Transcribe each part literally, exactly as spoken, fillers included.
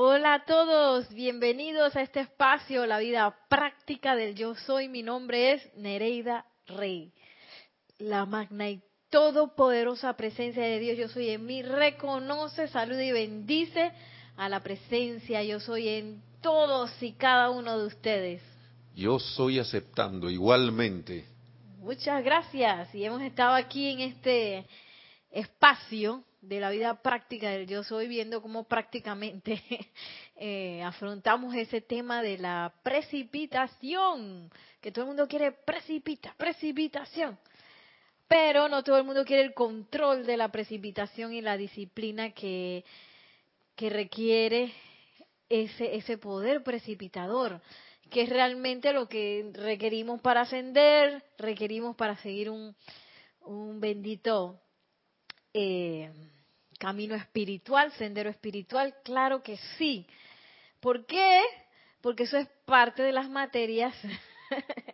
Hola a todos, bienvenidos a este espacio, la vida práctica del Yo Soy. Mi nombre es Nereida Rey, la magna y todopoderosa presencia de Dios Yo Soy en mí. Reconoce, saluda y bendice a la presencia Yo Soy en todos y cada uno de ustedes. Yo soy aceptando igualmente. Muchas gracias. Y hemos estado aquí en este espacio de la vida práctica del Yo Soy, viendo cómo prácticamente eh, afrontamos ese tema de la precipitación, que todo el mundo quiere precipita, precipitación, pero no todo el mundo quiere el control de la precipitación y la disciplina que, que requiere ese, ese poder precipitador, que es realmente lo que requerimos para ascender, requerimos para seguir un, un bendito Eh, camino espiritual, sendero espiritual. Claro que sí. ¿Por qué? Porque eso es parte de las materias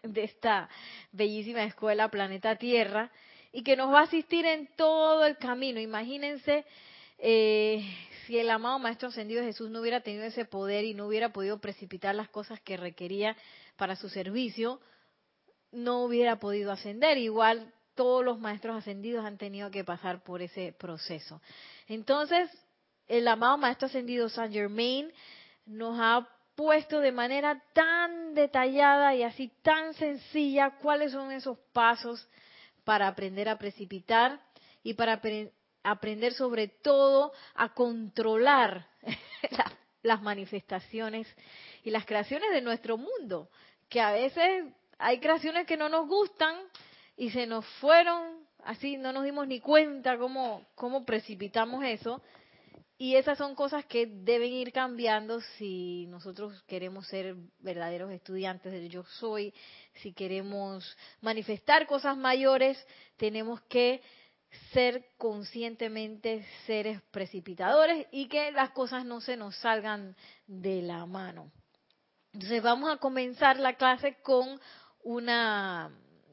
de esta bellísima escuela Planeta Tierra y que nos va a asistir en todo el camino. Imagínense eh, si el amado Maestro Ascendido Jesús no hubiera tenido ese poder y no hubiera podido precipitar las cosas que requería para su servicio, no hubiera podido ascender. Igual todos los maestros ascendidos han tenido que pasar por ese proceso. Entonces, el amado Maestro Ascendido Saint Germain nos ha puesto de manera tan detallada y así tan sencilla cuáles son esos pasos para aprender a precipitar y para pre- aprender sobre todo a controlar la, las manifestaciones y las creaciones de nuestro mundo, que a veces hay creaciones que no nos gustan, y se nos fueron, así no nos dimos ni cuenta cómo, cómo precipitamos eso. Y esas son cosas que deben ir cambiando si nosotros queremos ser verdaderos estudiantes del Yo Soy. Si queremos manifestar cosas mayores, tenemos que ser conscientemente seres precipitadores y que las cosas no se nos salgan de la mano. Entonces vamos a comenzar la clase con una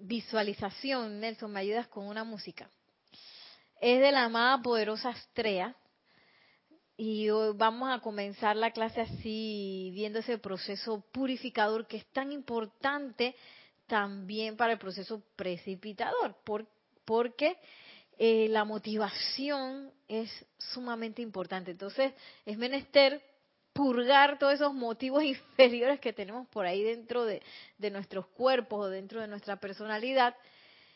visualización. Nelson, ¿me ayudas con una música? Es de la amada Poderosa Astrea y hoy vamos a comenzar la clase así, viendo ese proceso purificador que es tan importante también para el proceso precipitador, por, porque eh, la motivación es sumamente importante. Entonces es menester purgar todos esos motivos inferiores que tenemos por ahí dentro de, de nuestros cuerpos o dentro de nuestra personalidad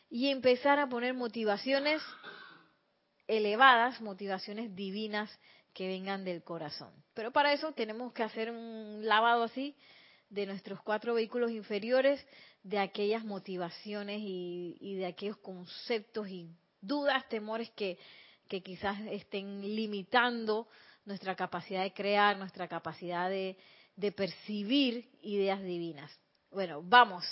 y empezar a poner motivaciones elevadas, motivaciones divinas que vengan del corazón. Pero para eso tenemos que hacer un lavado así de nuestros cuatro vehículos inferiores, de aquellas motivaciones y, y de aquellos conceptos y dudas, temores que, que quizás estén limitando nuestra capacidad de crear, nuestra capacidad de, de percibir ideas divinas. Bueno, vamos.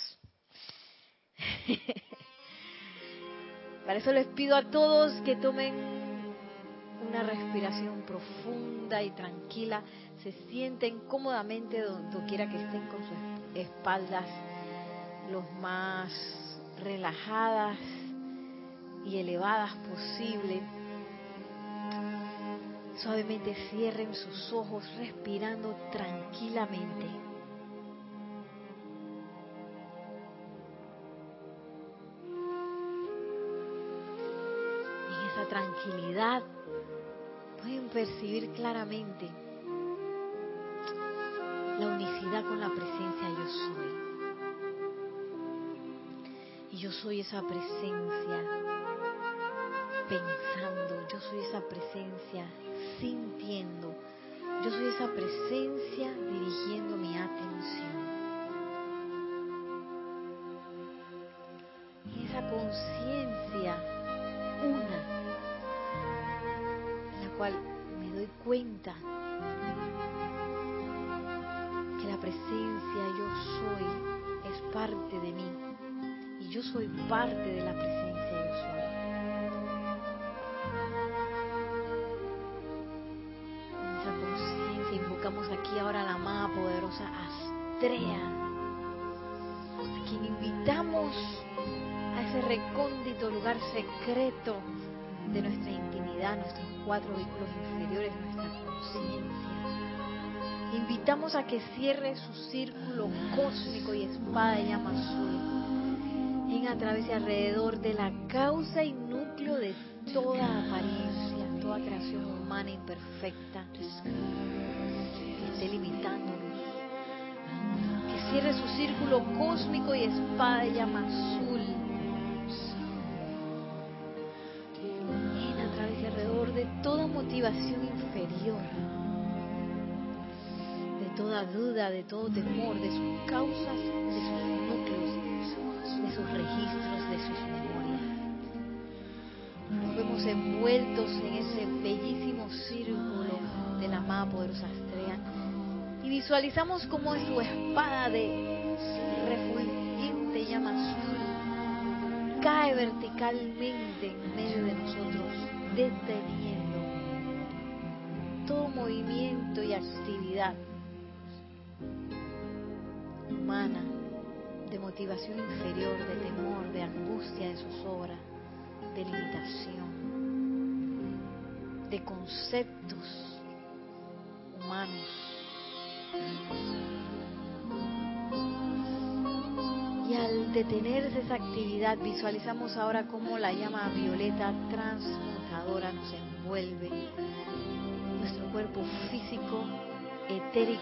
Para eso les pido a todos que tomen una respiración profunda y tranquila. Se sienten cómodamente donde quiera que estén, con sus espaldas los más relajadas y elevadas posible. Suavemente cierren sus ojos, respirando tranquilamente. En esa tranquilidad pueden percibir claramente la unicidad con la presencia Yo Soy. Y yo soy esa presencia pensando, yo soy esa presencia sintiendo, yo soy esa presencia dirigiendo mi atención. Y esa conciencia una, en la cual me doy cuenta que la presencia Yo Soy es parte de mí y yo soy parte de la presencia Yo Soy. Aquí ahora la amada Poderosa Astrea, a quien invitamos a ese recóndito lugar secreto de nuestra intimidad, nuestros cuatro vehículos inferiores, nuestra conciencia, invitamos a que cierre su círculo cósmico y espada de llama azul en a través y alrededor de la causa y núcleo de toda apariencia, toda creación humana imperfecta que esté limitándonos. Que cierre su círculo cósmico y espada de llama azul en a través y alrededor de toda motivación inferior, toda duda, de todo temor, de sus causas, de sus núcleos, de sus registros, de sus memorias. Nos vemos envueltos en ese bellísimo círculo de la amada poderosa Astrea y visualizamos cómo es su espada de refulgente llama azul cae verticalmente en medio de nosotros, deteniendo todo movimiento y actividad humana, de motivación inferior, de temor, de angustia, de zozobra, de limitación, de conceptos humanos. Y al detenerse esa actividad, visualizamos ahora cómo la llama violeta transmutadora nos envuelve, nuestro cuerpo físico, etérico,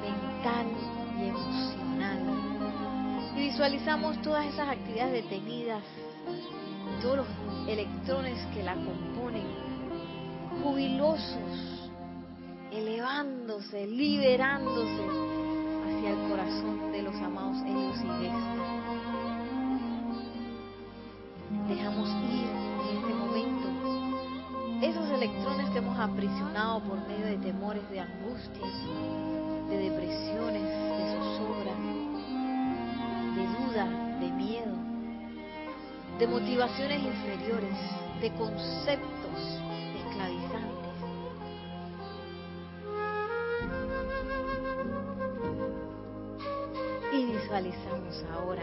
mental y emocional. Y visualizamos todas esas actividades detenidas, todos los electrones que la componen, jubilosos, elevándose, liberándose hacia el corazón de los amados Helios y Vesta. Dejamos ir en este momento esos electrones que hemos aprisionado por medio de temores, de angustias, de depresiones, de zozobra, de duda, de miedo, de motivaciones inferiores, de conceptos esclavizantes. Y visualizamos ahora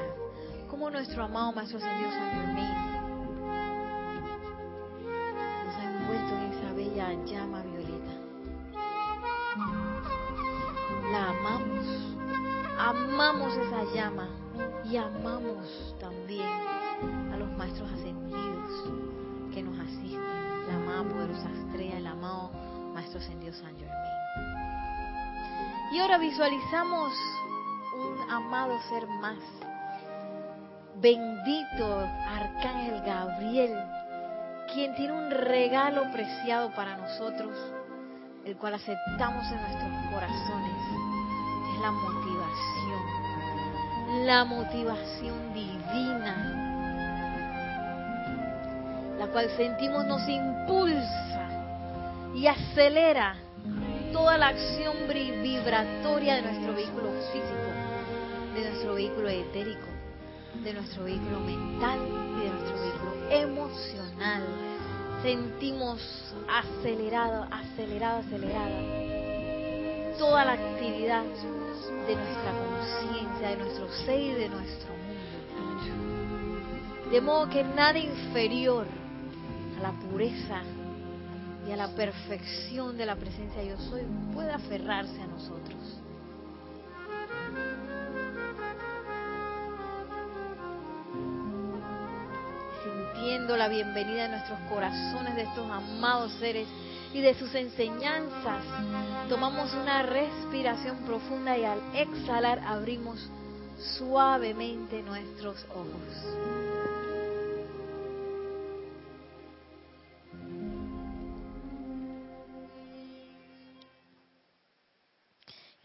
cómo nuestro amado Maestro Ascendido Saint Germain nos ha envuelto en esa bella llama violeta. La amamos, amamos esa llama y amamos también a los maestros ascendidos que nos asisten, la amada poderosa Astrea, el amado Maestro Ascendido Saint Germain. Y ahora visualizamos un amado ser más, bendito Arcángel Gabriel, quien tiene un regalo preciado para nosotros, el cual aceptamos en nuestros corazones. Es la motivación, la motivación divina, la cual sentimos nos impulsa y acelera toda la acción vibratoria de nuestro vehículo físico, de nuestro vehículo etérico, de nuestro vehículo mental y de nuestro vehículo emocional. Sentimos acelerada, acelerada, acelerada toda la actividad de nuestra conciencia, de nuestro ser y de nuestro mundo. De modo que nada inferior a la pureza y a la perfección de la presencia yo soy puede aferrarse a nosotros. Sintiendo la bienvenida en nuestros corazones de estos amados seres y de sus enseñanzas, tomamos una respiración profunda y al exhalar abrimos suavemente nuestros ojos.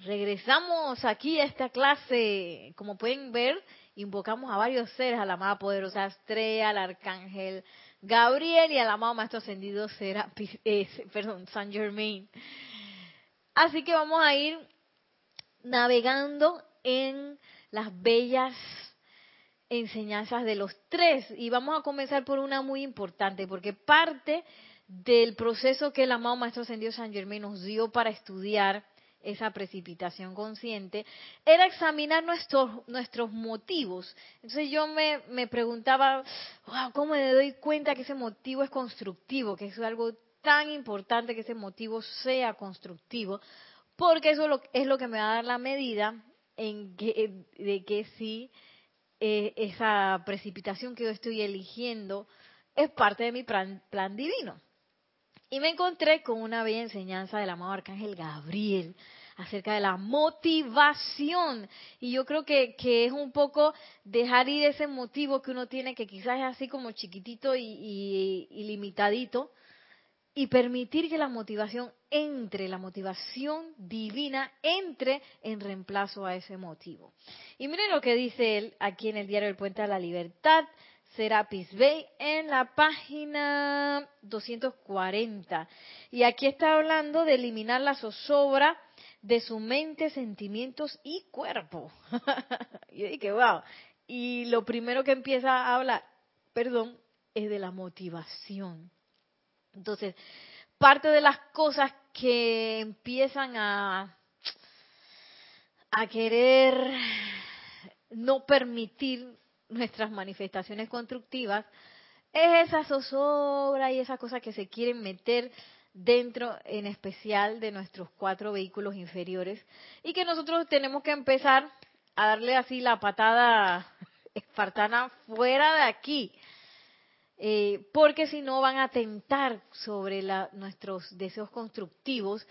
Regresamos aquí a esta clase. Como pueden ver, invocamos a varios seres, a la amada poderosa Astrea, al Arcángel Gabriel y al amado Maestro Ascendido Serapis, eh, perdón, Saint Germain. Así que vamos a ir navegando en las bellas enseñanzas de los tres y vamos a comenzar por una muy importante, porque parte del proceso que el amado Maestro Ascendido Saint Germain nos dio para estudiar esa precipitación consciente, era examinar nuestros nuestros motivos. Entonces yo me, me preguntaba, wow, ¿cómo me doy cuenta que ese motivo es constructivo? Que es algo tan importante que ese motivo sea constructivo, porque eso es lo que me va a dar la medida en que, de que si eh, esa precipitación que yo estoy eligiendo es parte de mi plan, plan divino. Y me encontré con una bella enseñanza del amado Arcángel Gabriel acerca de la motivación. Y yo creo que, que es un poco dejar ir ese motivo que uno tiene, que quizás es así como chiquitito y, y, y limitadito, y permitir que la motivación entre, la motivación divina entre en reemplazo a ese motivo. Y miren lo que dice él aquí en el diario El Puente a la Libertad, Serapis Bay, en la página doscientos cuarenta. Y aquí está hablando de eliminar la zozobra de su mente, sentimientos y cuerpo. Y dije, wow. Y lo primero que empieza a hablar, perdón, es de la motivación. Entonces, parte de las cosas que empiezan a, a querer no permitir nuestras manifestaciones constructivas, es esa zozobra y esas cosas que se quieren meter dentro, en especial de nuestros cuatro vehículos inferiores, y que nosotros tenemos que empezar a darle así la patada espartana fuera de aquí, eh, porque si no van a atentar sobre la, nuestros deseos constructivos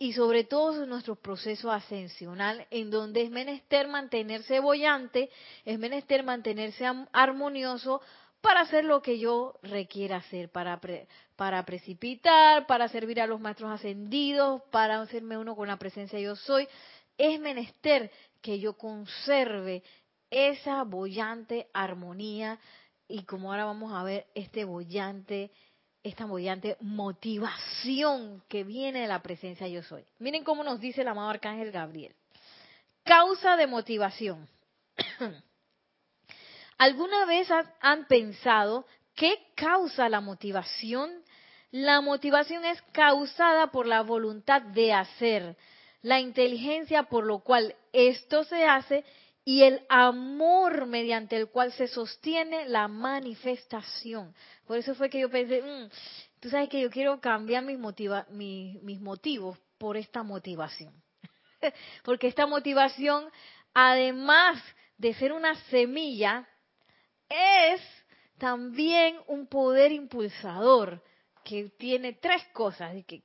y sobre todo nuestro proceso ascensional, en donde es menester mantenerse boyante, es menester mantenerse armonioso para hacer lo que yo requiera hacer, para, pre, para precipitar, para servir a los maestros ascendidos, para hacerme uno con la presencia yo soy. Es menester que yo conserve esa boyante armonía y, como ahora vamos a ver, este boyante esta boyante motivación que viene de la presencia yo soy. Miren cómo nos dice el amado Arcángel Gabriel. Causa de motivación. ¿Alguna vez han pensado qué causa la motivación? La motivación es causada por la voluntad de hacer, la inteligencia por lo cual esto se hace y el amor mediante el cual se sostiene la manifestación. Por eso fue que yo pensé, mmm, tú sabes que yo quiero cambiar mis, motiva mis, mis motivos por esta motivación. Porque esta motivación, además de ser una semilla, es también un poder impulsador que tiene tres cosas, que,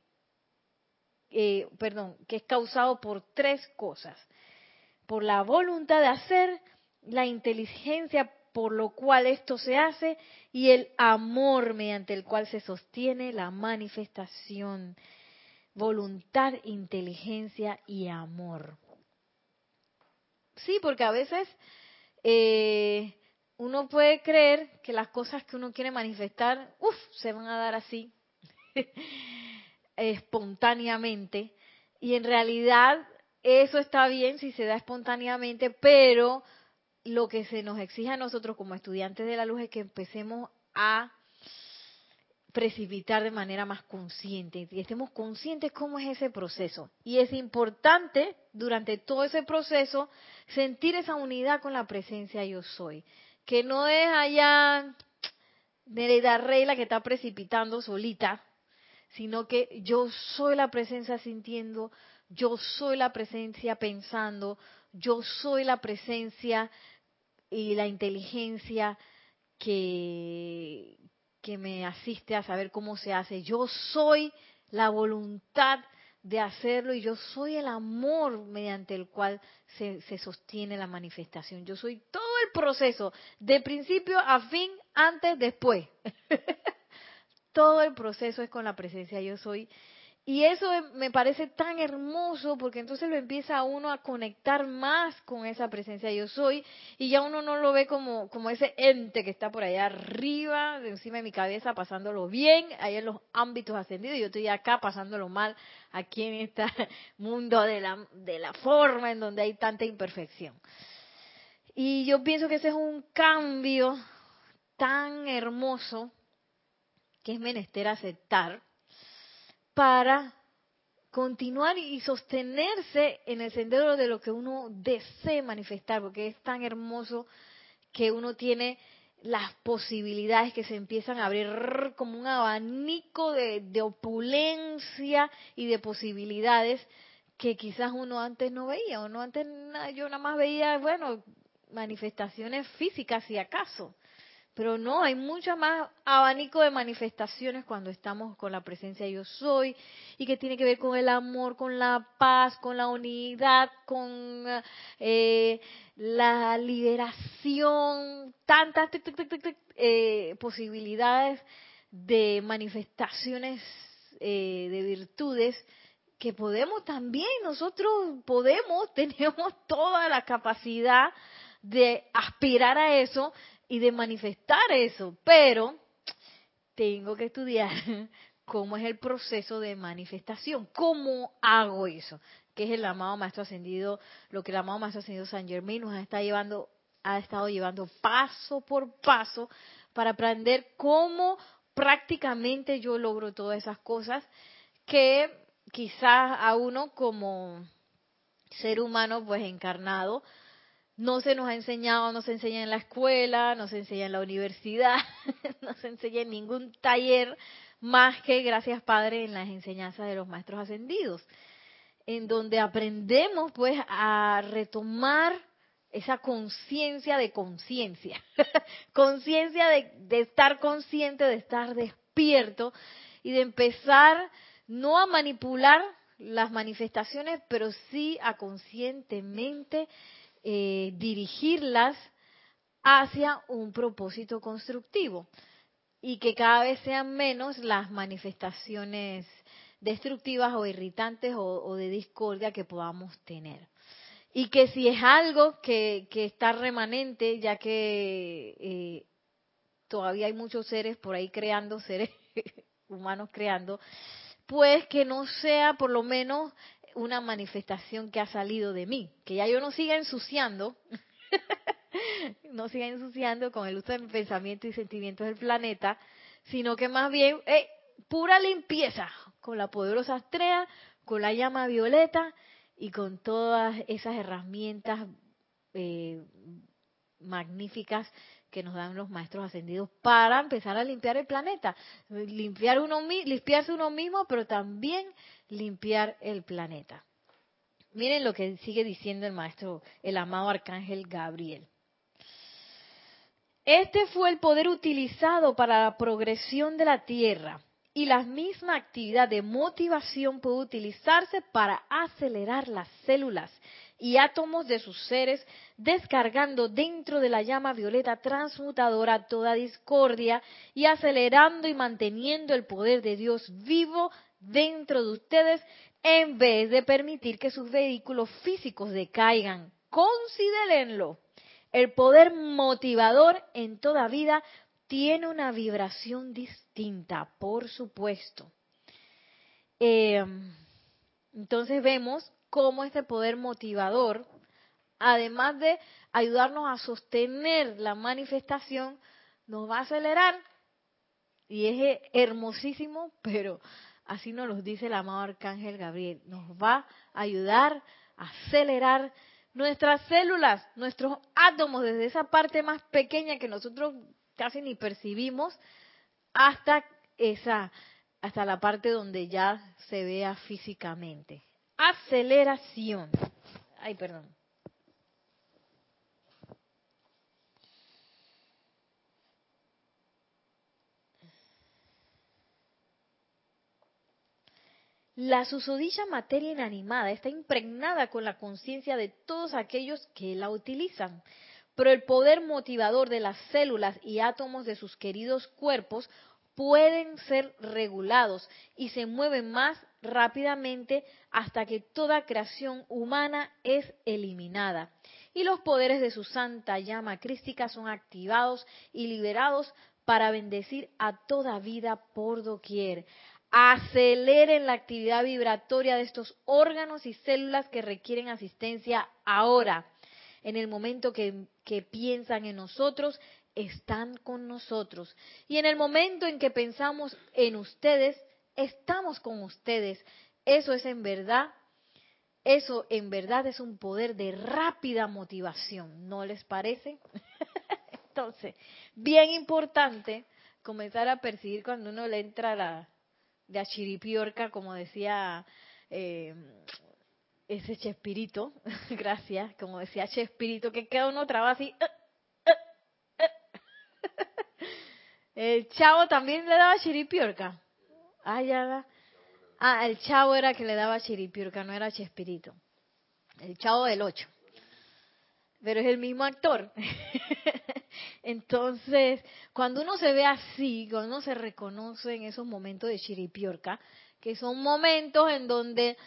eh, perdón, que es causado por tres cosas. Por la voluntad de hacer, la inteligencia por lo cual esto se hace y el amor mediante el cual se sostiene la manifestación. Voluntad, inteligencia y amor. Sí, porque a veces eh, uno puede creer que las cosas que uno quiere manifestar, uff, se van a dar así, espontáneamente. Y en realidad eso está bien si se da espontáneamente, pero lo que se nos exige a nosotros como estudiantes de la luz es que empecemos a precipitar de manera más consciente y estemos conscientes cómo es ese proceso. Y es importante durante todo ese proceso sentir esa unidad con la presencia yo soy, que no es allá Nereida Rey la que está precipitando solita, sino que yo soy la presencia sintiendo, yo soy la presencia pensando, yo soy la presencia y la inteligencia que que me asiste a saber cómo se hace. Yo soy la voluntad de hacerlo y yo soy el amor mediante el cual se, se sostiene la manifestación. Yo soy todo el proceso, de principio a fin, antes, después. Todo el proceso es con la presencia yo soy. Y eso me parece tan hermoso porque entonces lo empieza uno a conectar más con esa presencia yo soy y ya uno no lo ve como, como ese ente que está por allá arriba, de encima de mi cabeza, pasándolo bien, allá en los ámbitos ascendidos, y yo estoy acá pasándolo mal, aquí en este mundo de la, de la forma en donde hay tanta imperfección. Y yo pienso que ese es un cambio tan hermoso que es menester aceptar, para continuar y sostenerse en el sendero de lo que uno desee manifestar, porque es tan hermoso que uno tiene las posibilidades que se empiezan a abrir como un abanico de, de opulencia y de posibilidades que quizás uno antes no veía, uno antes na, yo nada más veía, bueno, manifestaciones físicas si acaso, pero no, hay mucho más abanico de manifestaciones cuando estamos con la presencia yo soy, y que tiene que ver con el amor, con la paz, con la unidad, con eh, la liberación, tantas tic, tic, tic, tic, tic, eh, posibilidades de manifestaciones eh, de virtudes que podemos también, nosotros podemos, tenemos toda la capacidad de aspirar a eso y de manifestar eso, pero tengo que estudiar cómo es el proceso de manifestación, cómo hago eso, que es el amado Maestro Ascendido, lo que el amado Maestro Ascendido Saint Germain nos está llevando, ha estado llevando paso por paso para aprender cómo prácticamente yo logro todas esas cosas que quizás a uno como ser humano pues encarnado no se nos ha enseñado, no se enseña en la escuela, no se enseña en la universidad, no se enseña en ningún taller, más que, gracias Padre, en las enseñanzas de los Maestros Ascendidos, en donde aprendemos pues a retomar esa conciencia de conciencia, conciencia de, de estar consciente, de estar despierto y de empezar no a manipular las manifestaciones, pero sí a conscientemente Eh, dirigirlas hacia un propósito constructivo y que cada vez sean menos las manifestaciones destructivas o irritantes o, o de discordia que podamos tener. Y que si es algo que, que está remanente, ya que eh, todavía hay muchos seres por ahí creando, seres humanos creando, pues que no sea por lo menos una manifestación que ha salido de mí, que ya yo no siga ensuciando, no siga ensuciando con el uso de mi pensamiento y sentimientos del planeta, sino que más bien, hey, pura limpieza, con la poderosa Astrea, con la llama violeta y con todas esas herramientas eh, magníficas que nos dan los Maestros Ascendidos para empezar a limpiar el planeta, limpiar uno, limpiarse uno mismo, pero también limpiar el planeta. Miren lo que sigue diciendo el maestro, el amado Arcángel Gabriel. Este fue el poder utilizado para la progresión de la Tierra, y la misma actividad de motivación puede utilizarse para acelerar las células y átomos de sus seres, descargando dentro de la llama violeta transmutadora toda discordia y acelerando y manteniendo el poder de Dios vivo dentro de ustedes, en vez de permitir que sus vehículos físicos decaigan. Considérenlo. El poder motivador en toda vida tiene una vibración distinta, por supuesto. Eh, entonces vemos cómo este poder motivador, además de ayudarnos a sostener la manifestación, nos va a acelerar. Y es hermosísimo, pero así nos lo dice el amado Arcángel Gabriel. Nos va a ayudar a acelerar nuestras células, nuestros átomos, desde esa parte más pequeña que nosotros casi ni percibimos, hasta esa, hasta la parte donde ya se vea físicamente. Aceleración. Ay, perdón. La susodicha materia inanimada está impregnada con la conciencia de todos aquellos que la utilizan, pero el poder motivador de las células y átomos de sus queridos cuerpos pueden ser regulados y se mueven más rápidamente hasta que toda creación humana es eliminada y los poderes de su santa llama crística son activados y liberados para bendecir a toda vida por doquier. Aceleren la actividad vibratoria de estos órganos y células que requieren asistencia ahora. En el momento que, que piensan en nosotros, están con nosotros. Y en el momento en que pensamos en ustedes, estamos con ustedes. Eso es en verdad, eso en verdad es un poder de rápida motivación, ¿no les parece? Entonces, bien importante comenzar a percibir cuando uno le entra la, la chiripiorca, como decía eh, ese Chespirito, gracias, como decía Chespirito, que cada uno traba así. Uh, uh, uh. El Chavo también le daba chiripiorca. Ah, ya la... ah, el Chavo era que le daba chiripiorca, no era Chespirito. El Chavo del Ocho. Pero es el mismo actor. Entonces, cuando uno se ve así, cuando uno se reconoce en esos momentos de chiripiorca, que son momentos en donde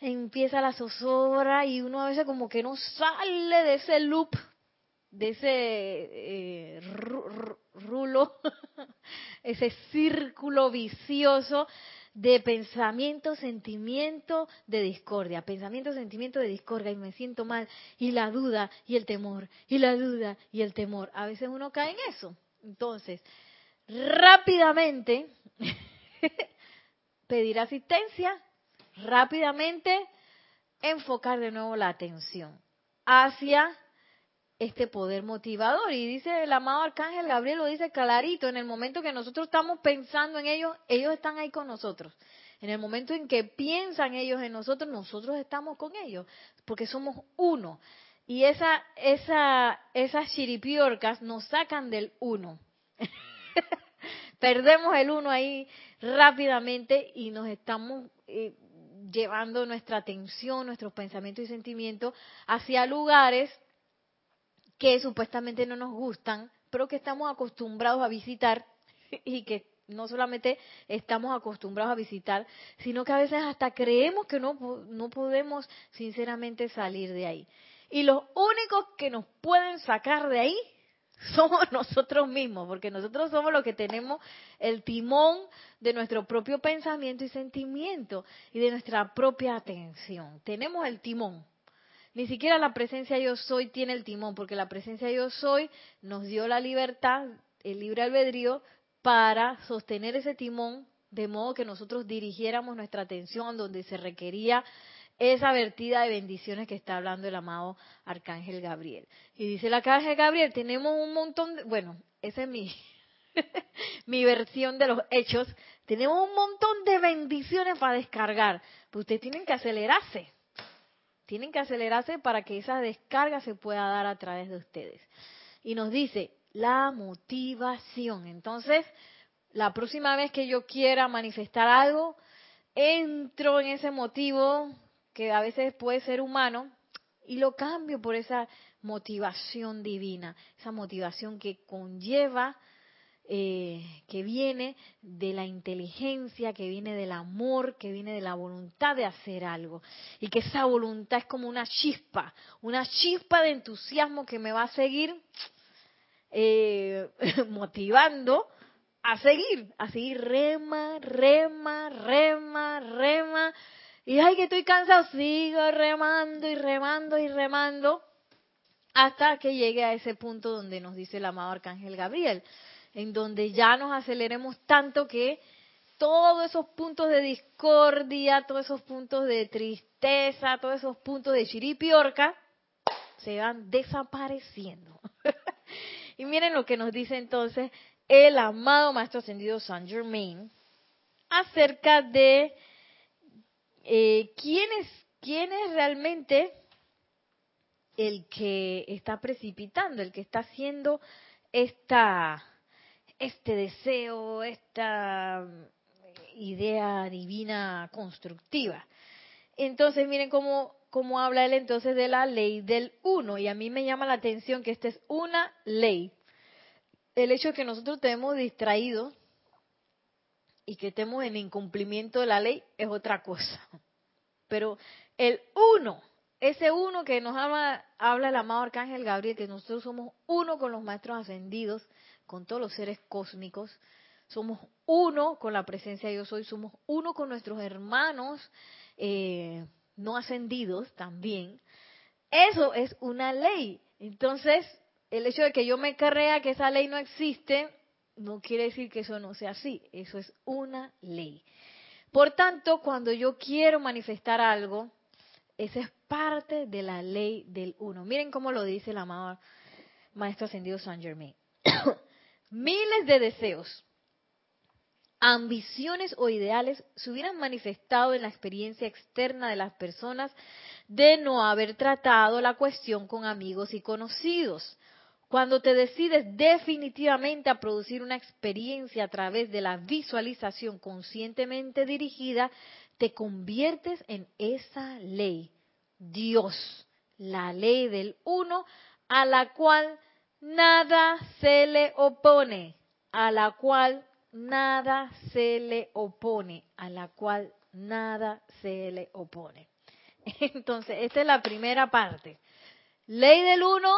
empieza la zozobra y uno a veces como que no sale de ese loop, de ese eh, rulo, ese círculo vicioso de pensamiento, sentimiento de discordia, pensamiento, sentimiento de discordia, y me siento mal, y la duda y el temor, y la duda y el temor. A veces uno cae en eso. Entonces, rápidamente... pedir asistencia, rápidamente enfocar de nuevo la atención hacia este poder motivador. Y dice el amado Arcángel Gabriel, lo dice clarito, en el momento que nosotros estamos pensando en ellos, ellos están ahí con nosotros. En el momento en que piensan ellos en nosotros, nosotros estamos con ellos, porque somos uno. Y esa, esa, esas chiripiorcas nos sacan del uno. Perdemos el uno ahí rápidamente y nos estamos eh, llevando nuestra atención, nuestros pensamientos y sentimientos hacia lugares que supuestamente no nos gustan, pero que estamos acostumbrados a visitar y que no solamente estamos acostumbrados a visitar, sino que a veces hasta creemos que no, no podemos sinceramente salir de ahí. Y los únicos que nos pueden sacar de ahí somos nosotros mismos, porque nosotros somos los que tenemos el timón de nuestro propio pensamiento y sentimiento y de nuestra propia atención. Tenemos el timón. Ni siquiera la presencia yo soy tiene el timón, porque la presencia yo soy nos dio la libertad, el libre albedrío, para sostener ese timón de modo que nosotros dirigiéramos nuestra atención donde se requería esa vertida de bendiciones que está hablando el amado Arcángel Gabriel. Y dice el Arcángel Gabriel, tenemos un montón de... Bueno, esa es mi, mi versión de los hechos. Tenemos un montón de bendiciones para descargar. Pero ustedes tienen que acelerarse. Tienen que acelerarse para que esa descarga se pueda dar a través de ustedes. Y nos dice, la motivación. Entonces, la próxima vez que yo quiera manifestar algo, entro en ese motivo... que a veces puede ser humano, y lo cambio por esa motivación divina, esa motivación que conlleva, eh, que viene de la inteligencia, que viene del amor, que viene de la voluntad de hacer algo, y que esa voluntad es como una chispa, una chispa de entusiasmo que me va a seguir eh, motivando a seguir, a seguir rema, rema, rema, rema, y ay, que estoy cansado, sigo remando y remando y remando hasta que llegue a ese punto donde nos dice el amado Arcángel Gabriel, en donde ya nos aceleremos tanto que todos esos puntos de discordia, todos esos puntos de tristeza, todos esos puntos de chiripiorca se van desapareciendo. Y miren lo que nos dice entonces el amado Maestro Ascendido Saint Germain acerca de... Eh, ¿quién es, quién es realmente el que está precipitando, el que está haciendo esta, este deseo, esta idea divina constructiva? Entonces, miren cómo, cómo habla él entonces de la ley del uno. Y a mí me llama la atención que esta es una ley. El hecho de que nosotros estemos distraídos y que estemos en incumplimiento de la ley es otra cosa. Pero el uno, ese uno que nos habla, habla el amado Arcángel Gabriel, que nosotros somos uno con los maestros ascendidos, con todos los seres cósmicos, somos uno con la presencia de yo soy, somos uno con nuestros hermanos eh, no ascendidos también. Eso es una ley. Entonces, el hecho de que yo me crea que esa ley no existe, no quiere decir que eso no sea así, eso es una ley. Por tanto, cuando yo quiero manifestar algo, esa es parte de la ley del uno. Miren cómo lo dice el amado Maestro Ascendido Saint Germain. Miles de deseos, ambiciones o ideales se hubieran manifestado en la experiencia externa de las personas de no haber tratado la cuestión con amigos y conocidos. Cuando te decides definitivamente a producir una experiencia a través de la visualización conscientemente dirigida, te conviertes en esa ley, Dios, la ley del uno, a la cual nada se le opone, a la cual nada se le opone, a la cual nada se le opone. Entonces, esta es la primera parte. Ley del uno,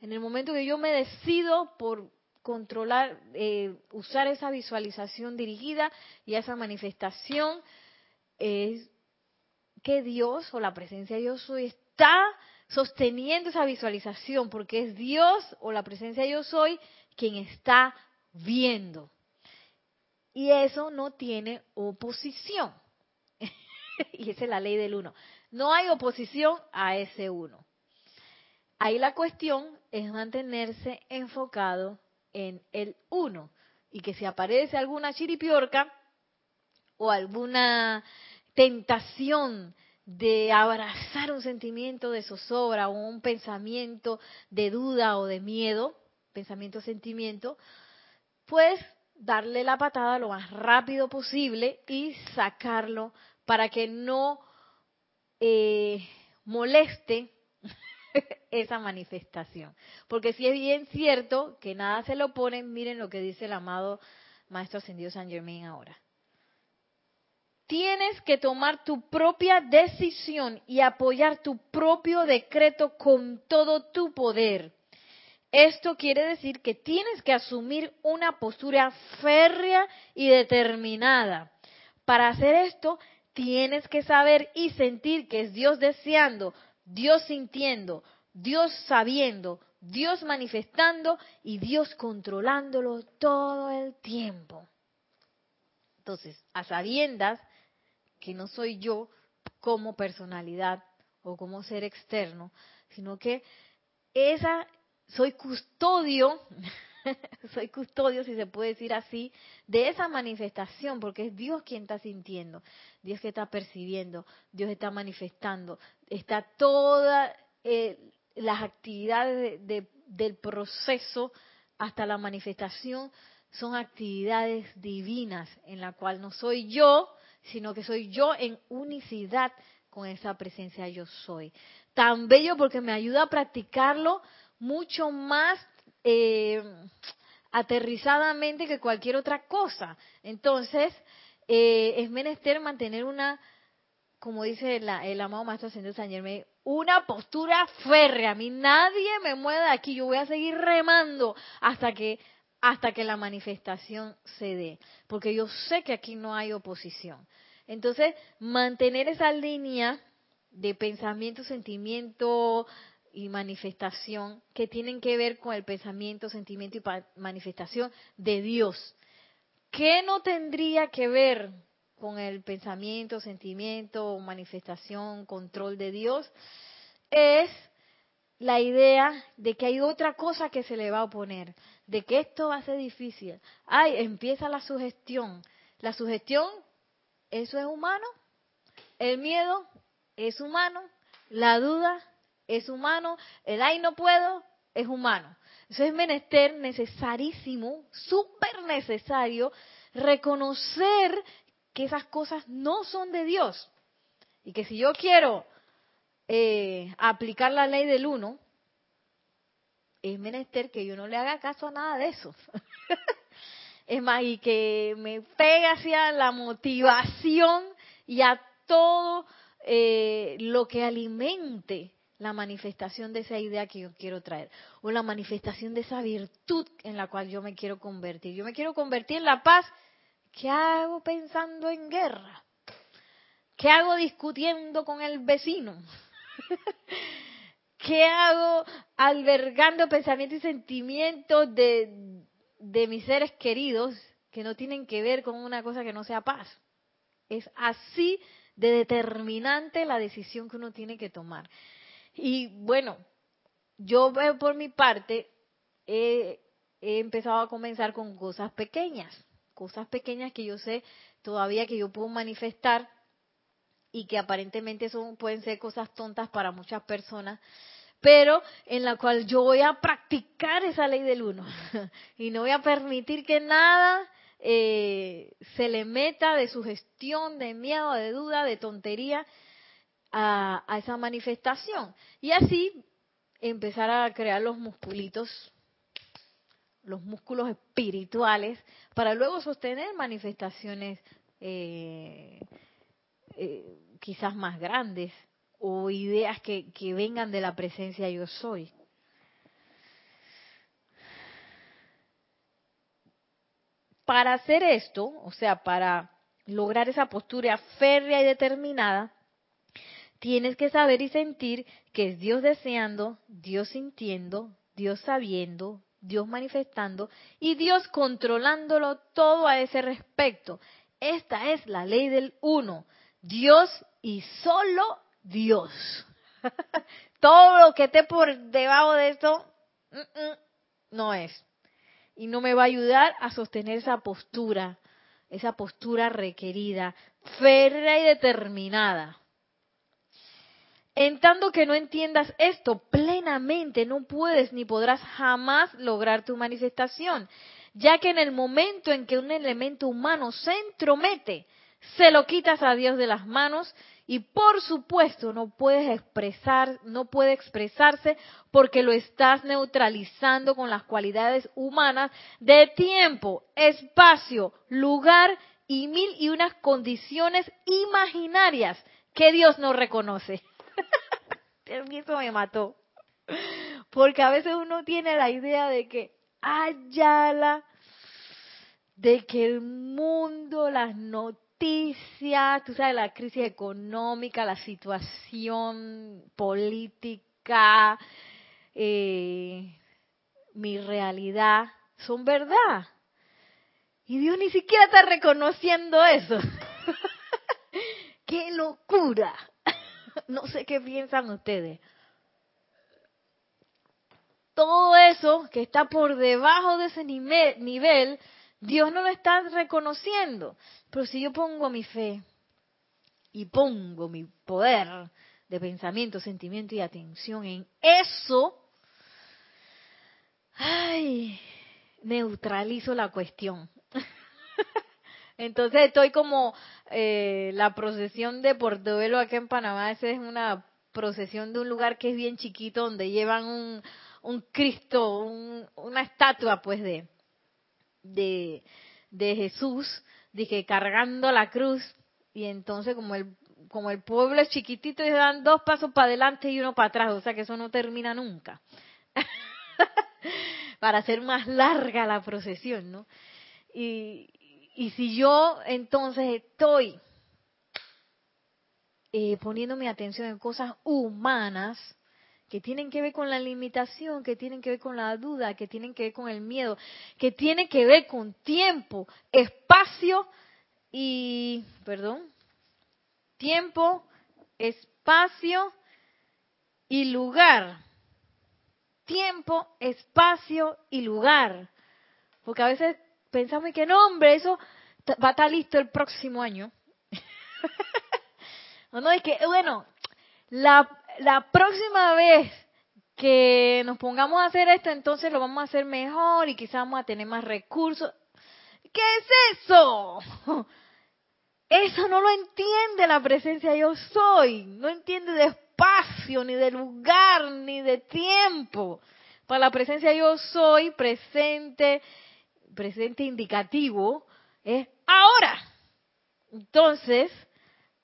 en el momento que yo me decido por controlar, eh, usar esa visualización dirigida y esa manifestación, es que Dios o la presencia de yo soy está sosteniendo esa visualización, porque es Dios o la presencia de yo soy quien está viendo. Y eso no tiene oposición. Y esa es la ley del uno. No hay oposición a ese uno. Ahí la cuestión es mantenerse enfocado en el uno. Y que si aparece alguna chiripiorca o alguna tentación de abrazar un sentimiento de zozobra o un pensamiento de duda o de miedo, pensamiento, sentimiento, pues darle la patada lo más rápido posible y sacarlo para que no eh, moleste esa manifestación. Porque si es bien cierto que nada se lo pone, miren lo que dice el amado Maestro Ascendido Saint Germain ahora. Tienes que tomar tu propia decisión y apoyar tu propio decreto con todo tu poder. Esto quiere decir que tienes que asumir una postura férrea y determinada. Para hacer esto, tienes que saber y sentir que es Dios deseando, Dios sintiendo, Dios sabiendo, Dios manifestando y Dios controlándolo todo el tiempo. Entonces, a sabiendas que no soy yo como personalidad o como ser externo, sino que esa... Soy custodio, soy custodio, si se puede decir así, de esa manifestación, porque es Dios quien está sintiendo, Dios que está percibiendo, Dios está manifestando, está todas eh, las actividades de, de, del proceso hasta la manifestación, son actividades divinas, en la cual no soy yo, sino que soy yo en unicidad con esa presencia yo soy. Tan bello porque me ayuda a practicarlo mucho más eh, aterrizadamente que cualquier otra cosa. Entonces, eh, es menester mantener una, como dice la, el amado Maestro Ascendido Saint Germain, una postura férrea. A mí nadie me mueve de aquí. Yo voy a seguir remando hasta que, hasta que la manifestación se dé. Porque yo sé que aquí no hay oposición. Entonces, mantener esa línea de pensamiento, sentimiento y manifestación que tienen que ver con el pensamiento, sentimiento y manifestación de Dios. ¿Qué no tendría que ver con el pensamiento, sentimiento, manifestación, control de Dios? Es la idea de que hay otra cosa que se le va a oponer, de que esto va a ser difícil. Ay, empieza la sugestión. La sugestión, ¿eso es humano? El miedo es humano, la duda es humano, el ay no puedo es humano. Eso es menester necesarísimo, súper necesario, reconocer que esas cosas no son de Dios. Y que si yo quiero eh, aplicar la ley del uno, es menester que yo no le haga caso a nada de eso. Es más, y que me pegue hacia la motivación y a todo eh, lo que alimente la manifestación de esa idea que yo quiero traer, o la manifestación de esa virtud en la cual yo me quiero convertir. Yo me quiero convertir en la paz. ¿Qué hago pensando en guerra? ¿Qué hago discutiendo con el vecino? ¿Qué hago albergando pensamientos y sentimientos de, de mis seres queridos que no tienen que ver con una cosa que no sea paz? Es así de determinante la decisión que uno tiene que tomar. Y bueno, yo por mi parte eh, he empezado a comenzar con cosas pequeñas, cosas pequeñas que yo sé todavía que yo puedo manifestar y que aparentemente son, pueden ser cosas tontas para muchas personas, pero en la cual yo voy a practicar esa ley del uno y no voy a permitir que nada eh, se le meta de sugestión, de miedo, de duda, de tontería a, a esa manifestación. Y así empezar a crear los musculitos, los músculos espirituales, para luego sostener manifestaciones eh, eh, quizás más grandes, o ideas que, que vengan de la presencia yo soy. Para hacer esto, o sea, para lograr esa postura férrea y determinada, tienes que saber y sentir que es Dios deseando, Dios sintiendo, Dios sabiendo, Dios manifestando y Dios controlándolo todo a ese respecto. Esta es la ley del uno, Dios y solo Dios. Todo lo que esté por debajo de esto, no es. Y no me va a ayudar a sostener esa postura, esa postura requerida, férrea y determinada. En tanto que no entiendas esto plenamente, no puedes ni podrás jamás lograr tu manifestación, ya que en el momento en que un elemento humano se entromete, se lo quitas a Dios de las manos y por supuesto no puedes expresar, no puede expresarse porque lo estás neutralizando con las cualidades humanas de tiempo, espacio, lugar y mil y unas condiciones imaginarias que Dios no reconoce. Eso me mató. Porque a veces uno tiene la idea de que ayala, de que el mundo, las noticias, tú sabes, la crisis económica, la situación política, eh, mi realidad, son verdad. Y Dios ni siquiera está reconociendo eso. ¡Qué locura! No sé qué piensan ustedes. Todo eso que está por debajo de ese nivel, nivel Dios no lo está reconociendo, pero si yo pongo mi fe y pongo mi poder de pensamiento, sentimiento y atención en eso, ay, neutralizo la cuestión. Entonces estoy como eh, la procesión de Portobelo acá en Panamá. Esa es una procesión de un lugar que es bien chiquito, donde llevan un, un Cristo, un, una estatua pues de... De, de Jesús, dije, cargando la cruz, y entonces como el como el pueblo es chiquitito, y dan dos pasos para adelante y uno para atrás, o sea que eso no termina nunca para hacer más larga la procesión, ¿no? Y, y si yo entonces estoy eh, poniendo mi atención en cosas humanas que tienen que ver con la limitación, que tienen que ver con la duda, que tienen que ver con el miedo, que tienen que ver con tiempo, espacio y, perdón, tiempo, espacio y lugar. Tiempo, espacio y lugar. Porque a veces pensamos que no, hombre, eso va a estar listo el próximo año. No, no, es que, bueno, la... La próxima vez que nos pongamos a hacer esto, entonces lo vamos a hacer mejor y quizás vamos a tener más recursos. ¿Qué es eso? Eso no lo entiende la presencia yo soy. No entiende de espacio, ni de lugar, ni de tiempo. Para la presencia yo soy, presente, presente indicativo, es ahora. Entonces,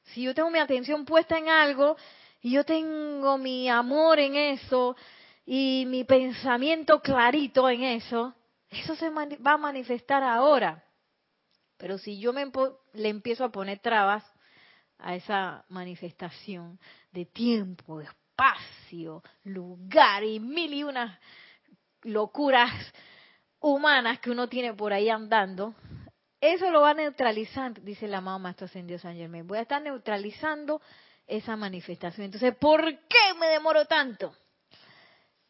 si yo tengo mi atención puesta en algo, y yo tengo mi amor en eso y mi pensamiento clarito en eso, eso se va a manifestar ahora. Pero si yo me le empiezo a poner trabas a esa manifestación de tiempo, de espacio, lugar y mil y unas locuras humanas que uno tiene por ahí andando, eso lo va neutralizando, dice el amado Maestro Ascendido Saint Germain. Voy a estar neutralizando esa manifestación. Entonces, ¿por qué me demoro tanto?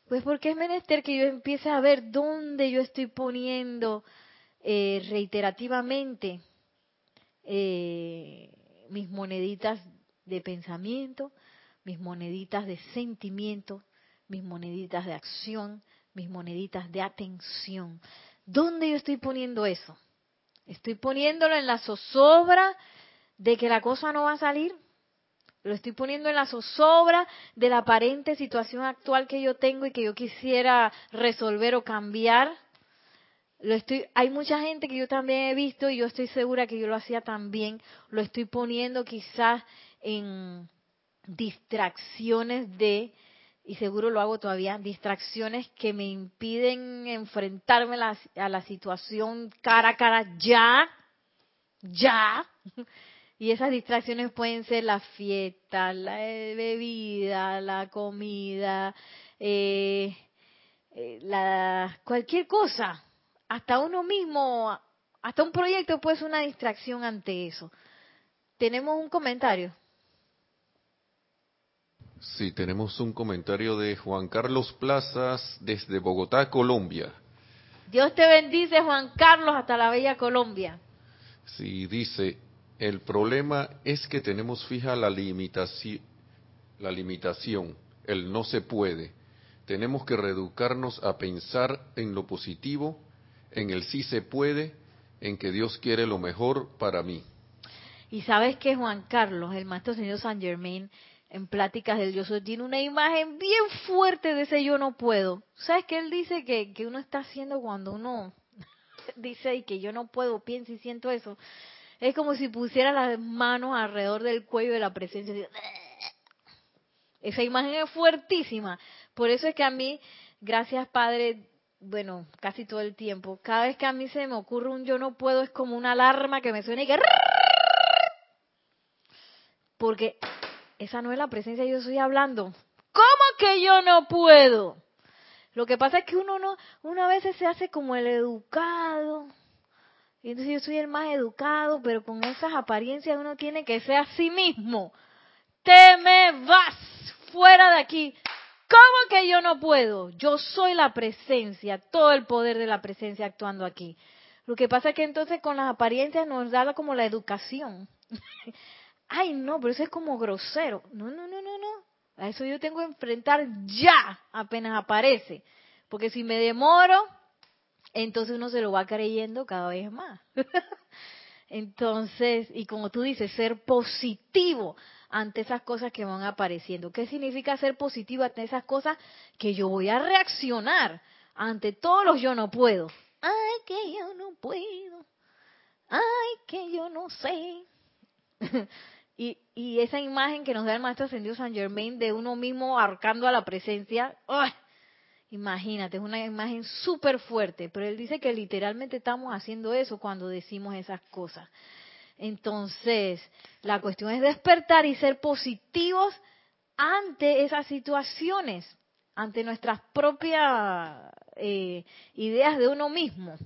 Pues porque es menester que yo empiece a ver dónde yo estoy poniendo eh, reiterativamente eh, mis moneditas de pensamiento, mis moneditas de sentimiento, mis moneditas de acción, mis moneditas de atención. ¿Dónde yo estoy poniendo eso? ¿Estoy poniéndolo en la zozobra de que la cosa no va a salir? ¿Lo estoy poniendo en la zozobra de la aparente situación actual que yo tengo y que yo quisiera resolver o cambiar? Lo estoy, hay mucha gente que yo también he visto y yo estoy segura que yo lo hacía también. Lo estoy poniendo quizás en distracciones de, y seguro lo hago todavía, distracciones que me impiden enfrentarme la, a la situación cara a cara ya, ya. Y esas distracciones pueden ser la fiesta, la bebida, la comida, eh, eh, la cualquier cosa. Hasta uno mismo, hasta un proyecto puede ser una distracción ante eso. ¿Tenemos un comentario? Sí, tenemos un comentario de Juan Carlos Plazas desde Bogotá, Colombia. Dios te bendice, Juan Carlos, hasta la bella Colombia. Sí, dice, el problema es que tenemos fija la limitación, la limitación, el no se puede. Tenemos que reeducarnos a pensar en lo positivo, en el sí se puede, en que Dios quiere lo mejor para mí. Y sabes que Juan Carlos, el maestro señor Saint Germain, en Pláticas del Yo Soy, tiene una imagen bien fuerte de ese yo no puedo. ¿Sabes qué él dice que, que uno está haciendo cuando uno dice y que yo no puedo, pienso y siento eso? Es como si pusiera las manos alrededor del cuello de la presencia. Esa imagen es fuertísima. Por eso es que a mí, gracias Padre, bueno, casi todo el tiempo, cada vez que a mí se me ocurre un yo no puedo, es como una alarma que me suena y que... Porque esa no es la presencia yo soy hablando. ¿Cómo que yo no puedo? Lo que pasa es que uno no, uno a veces se hace como el educado. Y entonces yo soy el más educado, pero con esas apariencias uno tiene que ser a sí mismo. Te me vas fuera de aquí. ¿Cómo que yo no puedo? Yo soy la presencia, todo el poder de la presencia actuando aquí. Lo que pasa es que entonces con las apariencias nos da como la educación. Ay, no, pero eso es como grosero. No, no, no, no, no. A eso yo tengo que enfrentar ya, apenas aparece. Porque si me demoro, entonces uno se lo va creyendo cada vez más. Entonces, y como tú dices, ser positivo ante esas cosas que van apareciendo. ¿Qué significa ser positivo ante esas cosas? Que yo voy a reaccionar ante todos los yo no puedo. Ay, que yo no puedo. Ay, que yo no sé. y, y esa imagen que nos da el Maestro Ascendido Saint Germain de uno mismo arcando a la presencia, ¡ay! Imagínate, es una imagen súper fuerte, pero él dice que literalmente estamos haciendo eso cuando decimos esas cosas. Entonces, la cuestión es despertar y ser positivos ante esas situaciones, ante nuestras propias eh, ideas de uno mismo.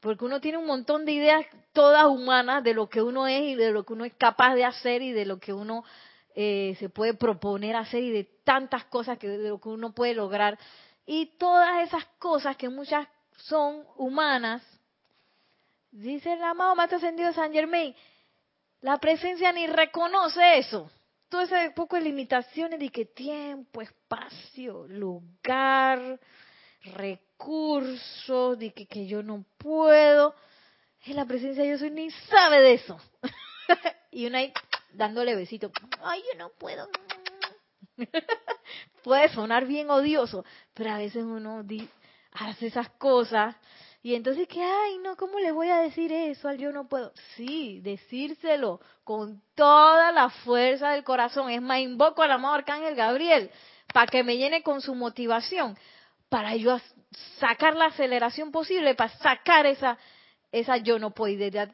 Porque uno tiene un montón de ideas todas humanas de lo que uno es y de lo que uno es capaz de hacer y de lo que uno eh, se puede proponer hacer y de tantas cosas que de lo que uno puede lograr. Y todas esas cosas que muchas son humanas, dice el amado Maestro Ascendido Saint Germain, la presencia ni reconoce eso. Todo ese poco de limitaciones de que tiempo, espacio, lugar, recursos, de que, que yo no puedo. En la presencia yo soy ni sabe de eso. Y una ahí dándole besito. Ay, yo no puedo. Puede sonar bien odioso, pero a veces uno hace esas cosas. Y entonces que, ay, no, ¿cómo le voy a decir eso al yo no puedo? Sí, decírselo con toda la fuerza del corazón. Es más, invoco al amado Arcángel Gabriel para que me llene con su motivación, para yo sacar la aceleración posible, para sacar esa esa yo no podeidad,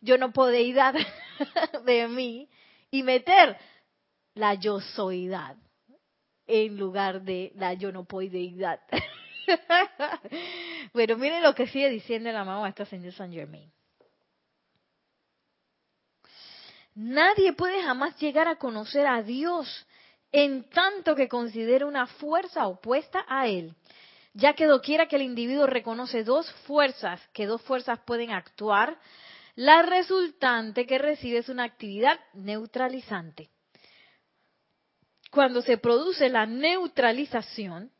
yo no podeidad de mí y meter la yo soidad en lugar de la yo no podeidad. Bueno, miren lo que sigue diciendo la mamá esta señora Saint Germain. Nadie puede jamás llegar a conocer a Dios en tanto que considera una fuerza opuesta a él, ya que doquiera que el individuo reconoce dos fuerzas, que dos fuerzas pueden actuar, La resultante que recibe es una actividad neutralizante. Cuando se produce la neutralización,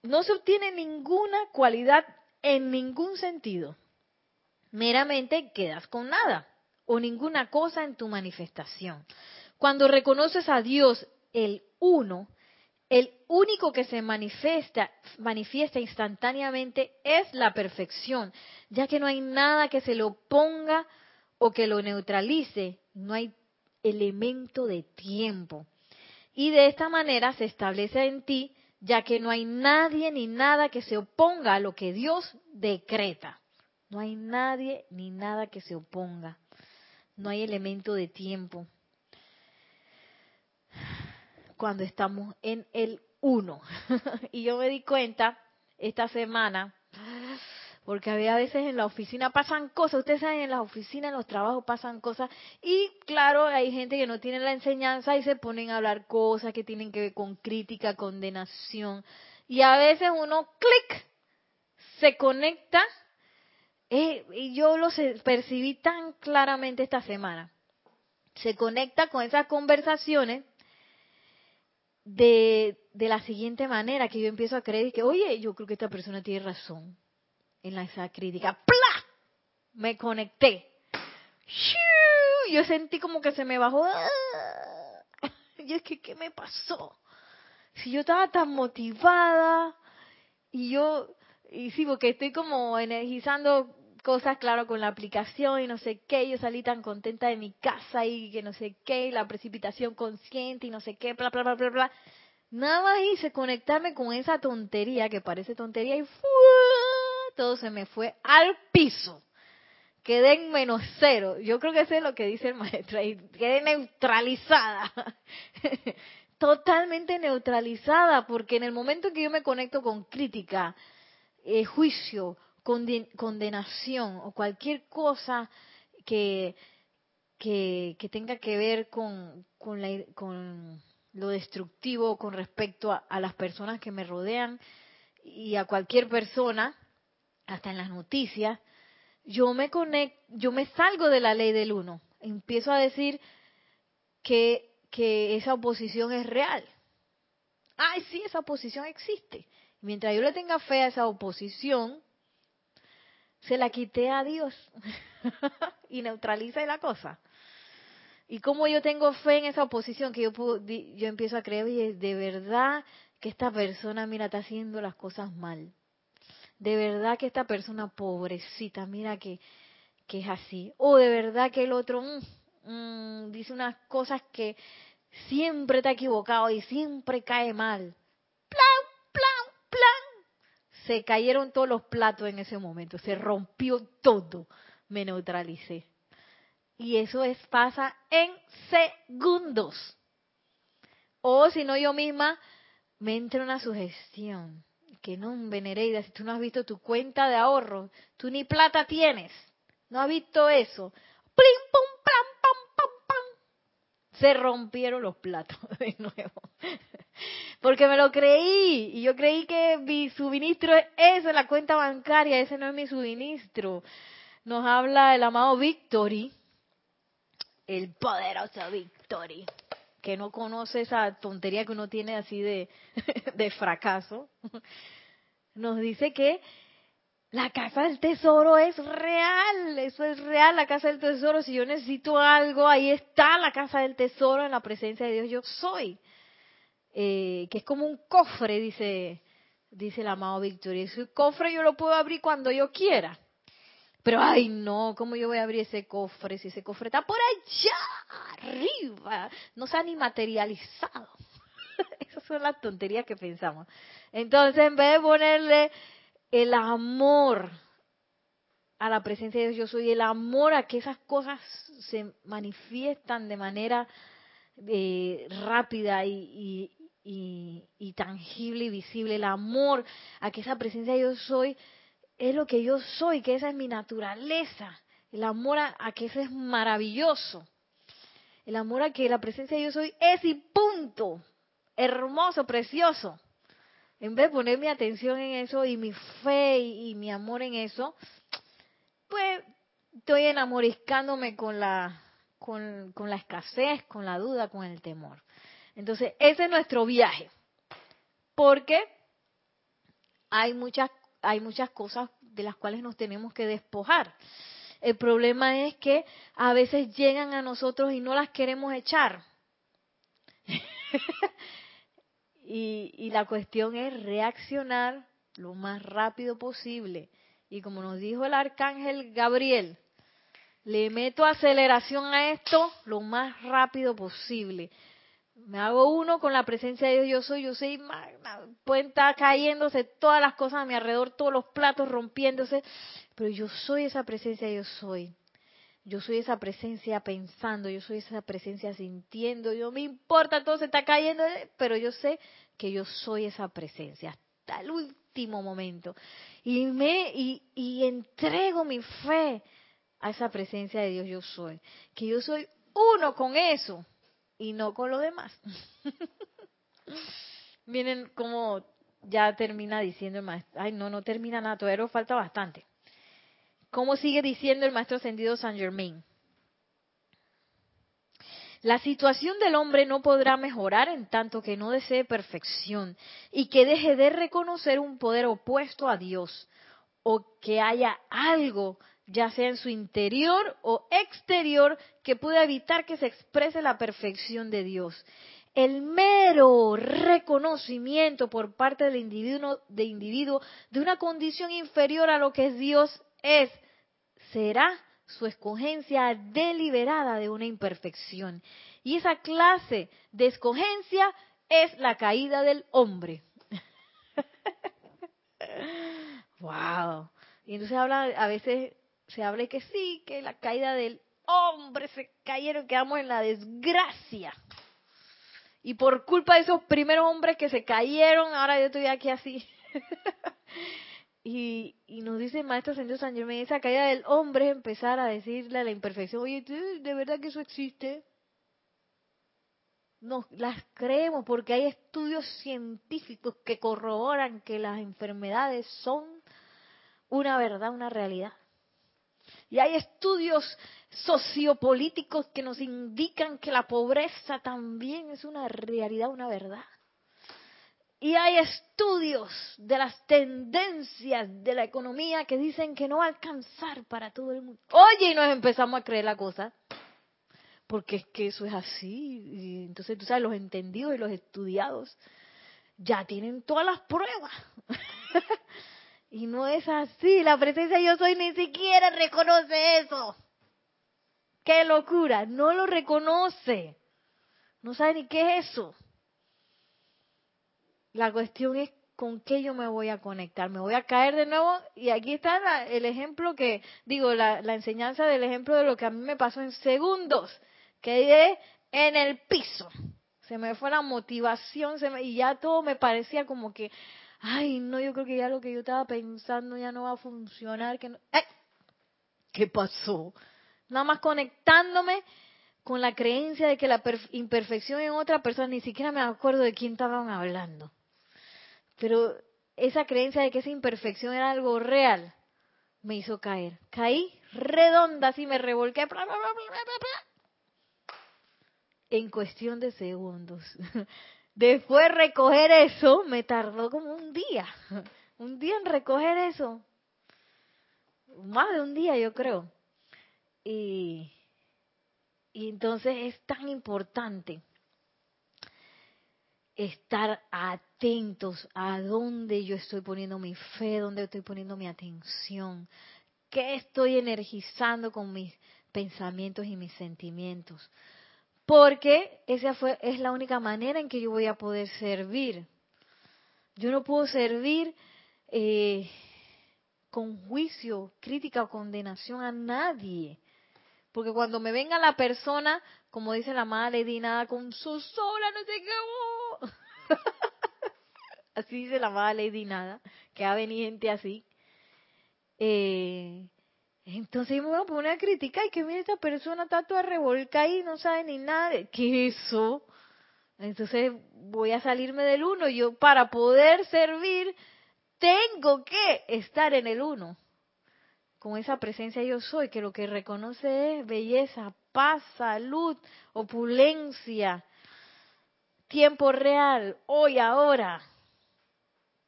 no se obtiene ninguna cualidad en ningún sentido. Meramente quedas con nada o ninguna cosa en tu manifestación. Cuando reconoces a Dios, el uno, el único que se manifiesta, manifiesta instantáneamente es la perfección, ya que no hay nada que se lo oponga o que lo neutralice, no hay elemento de tiempo. Y de esta manera se establece en ti, ya que no hay nadie ni nada que se oponga a lo que Dios decreta. No hay nadie ni nada que se oponga. No hay elemento de tiempo. Cuando estamos en el uno. Y yo me di cuenta esta semana, porque a veces en la oficina pasan cosas. Ustedes saben, en las oficinas, en los trabajos pasan cosas. Y claro, hay gente que no tiene la enseñanza y se ponen a hablar cosas que tienen que ver con crítica, condenación. Y a veces uno, clic, se conecta. Eh, y yo lo percibí tan claramente esta semana. Se conecta con esas conversaciones de, de la siguiente manera, que yo empiezo a creer que, oye, yo creo que esta persona tiene razón en la, esa crítica. ¡Pla! Me conecté. ¡Shiu! Yo sentí como que se me bajó. ¡Ah! Y es que, ¿qué me pasó? Si yo estaba tan motivada y yo... Y sí, porque estoy como energizando cosas, claro, con la aplicación y no sé qué. Yo salí tan contenta de mi casa y que no sé qué, la precipitación consciente y no sé qué, bla, bla, bla, bla, bla. Nada más hice conectarme con esa tontería que parece tontería y ¡fua! Todo se me fue al piso. Quedé en menos cero. Yo creo que eso es lo que dice el maestro. Y quedé neutralizada. Totalmente neutralizada, porque en el momento en que yo me conecto con crítica, Eh, juicio, conden- condenación o cualquier cosa que, que, que tenga que ver con, con, la, con lo destructivo con respecto a, a las personas que me rodean y a cualquier persona, hasta en las noticias, yo me conecto, yo me salgo de la ley del uno, empiezo a decir que, que esa oposición es real. Ay, sí, esa oposición existe. Mientras yo le tenga fe a esa oposición, se la quité a Dios y neutralice la cosa. Y como yo tengo fe en esa oposición, que yo puedo, yo empiezo a creer, oye, de verdad que esta persona, mira, está haciendo las cosas mal. De verdad que esta persona, pobrecita, mira que, que es así. O de verdad que el otro mm, mm, dice unas cosas que siempre está equivocado y siempre cae mal. ¡Plau! Se cayeron todos los platos en ese momento, se rompió todo, me neutralicé. Y eso es, pasa en segundos. O si no, yo misma me entra una sugestión, que no, Nereida, si tú no has visto tu cuenta de ahorro, tú ni plata tienes, no has visto eso. ¡Plim, pum, plam, pam, pam, pam! Se rompieron los platos de nuevo. Porque me lo creí, y yo creí que mi suministro es eso, la cuenta bancaria, ese no es mi suministro. Nos habla el amado Victory, el poderoso Victory, que no conoce esa tontería que uno tiene así de, de fracaso. Nos dice que la casa del tesoro es real, eso es real, la casa del tesoro. Si yo necesito algo, ahí está la casa del tesoro, en la presencia de Dios yo soy. Eh, que es como un cofre, dice dice el amado Victoria. Ese cofre yo lo puedo abrir cuando yo quiera. Pero, ay, no, ¿cómo yo voy a abrir ese cofre? Si ese cofre está por allá, arriba, no se ha ni materializado. Esas son las tonterías que pensamos. Entonces, en vez de ponerle el amor a la presencia de Dios, yo soy, el amor a que esas cosas se manifiestan de manera eh, rápida y... y Y, y tangible y visible, el amor a que esa presencia yo soy es lo que yo soy, que esa es mi naturaleza, el amor a, a que eso es maravilloso, el amor a que la presencia yo soy es y punto, hermoso, precioso. En vez de poner mi atención en eso y mi fe y, y mi amor en eso, pues estoy enamoriscándome con la, con, con la escasez, con la duda, con el temor. Entonces, ese es nuestro viaje. Porque hay muchas, hay muchas cosas de las cuales nos tenemos que despojar. El problema es que a veces llegan a nosotros y no las queremos echar. y, y la cuestión es reaccionar lo más rápido posible. Y como nos dijo el arcángel Gabriel, le meto aceleración a esto lo más rápido posible. Me hago uno con la presencia de Dios, yo soy, yo soy, puerta cayéndose, todas las cosas a mi alrededor, todos los platos rompiéndose, pero yo soy esa presencia, yo soy. Yo soy esa presencia pensando, yo soy esa presencia sintiendo, no me importa, todo se está cayendo, pero yo sé que yo soy esa presencia hasta el último momento. Y, me, y, y entrego mi fe a esa presencia de Dios, yo soy. Que yo soy uno con eso. Y no con lo demás. Miren cómo ya termina diciendo el maestro. Ay, no, no termina nada, todavía falta bastante. ¿Cómo sigue diciendo el maestro ascendido Saint Germain? La situación del hombre no podrá mejorar en tanto que no desee perfección y que deje de reconocer un poder opuesto a Dios, o que haya algo, ya sea en su interior o exterior, que pueda evitar que se exprese la perfección de Dios. El mero reconocimiento por parte del individuo, de individuo de una condición inferior a lo que Dios es, será su escogencia deliberada de una imperfección. Y esa clase de escogencia es la caída del hombre. ¡Wow! Y entonces habla, a veces... se habla que sí, que la caída del hombre, se cayeron, quedamos en la desgracia. Y por culpa de esos primeros hombres que se cayeron, ahora yo estoy aquí así. y, y nos dice el maestro ascendido Saint Germain, esa caída del hombre es empezar a decirle a la imperfección, oye, ¿de verdad que eso existe? Nos las creemos porque hay estudios científicos que corroboran que las enfermedades son una verdad, una realidad. Y hay estudios sociopolíticos que nos indican que la pobreza también es una realidad, una verdad. Y hay estudios de las tendencias de la economía que dicen que no va a alcanzar para todo el mundo. Oye, y nos empezamos a creer la cosa. Porque es que eso es así. Y entonces, tú sabes, los entendidos y los estudiados ya tienen todas las pruebas. Y no es así, la presencia yo soy ni siquiera reconoce eso. ¡Qué locura! No lo reconoce. No sabe ni qué es eso. La cuestión es con qué yo me voy a conectar. Me voy a caer de nuevo y aquí está la, el ejemplo que, digo, la, la enseñanza del ejemplo de lo que a mí me pasó en segundos. Quedé en el piso. Se me fue la motivación se me, y ya todo me parecía como que... ay, no, yo creo que ya lo que yo estaba pensando ya no va a funcionar. Que no... ¡Ay! ¿Qué pasó? Nada más conectándome con la creencia de que la imperfección en otra persona, ni siquiera me acuerdo de quién estaban hablando. Pero esa creencia de que esa imperfección era algo real, me hizo caer. Caí redonda, así me revolqué, bla, bla, bla, bla, bla, bla. En cuestión de segundos. Después de recoger eso, me tardó como un día, un día en recoger eso, más de un día yo creo. Y, y entonces es tan importante estar atentos a dónde yo estoy poniendo mi fe, dónde estoy poniendo mi atención, qué estoy energizando con mis pensamientos y mis sentimientos. Porque esa fue, es la única manera en que yo voy a poder servir. Yo no puedo servir eh, con juicio, crítica o condenación a nadie. Porque cuando me venga la persona, como dice la madre Lady, con su sola, no sé qué. Oh. Así dice la madre Lady Nada, que ha venido gente así. Eh... Entonces yo me voy a poner a criticar y que mira esta persona está toda revolcada y no sabe ni nada. ¿Qué es eso? Entonces voy a salirme del uno. Yo para poder servir tengo que estar en el uno. con esa presencia yo soy, que lo que reconoce es belleza, paz, salud, opulencia, tiempo real, hoy, ahora,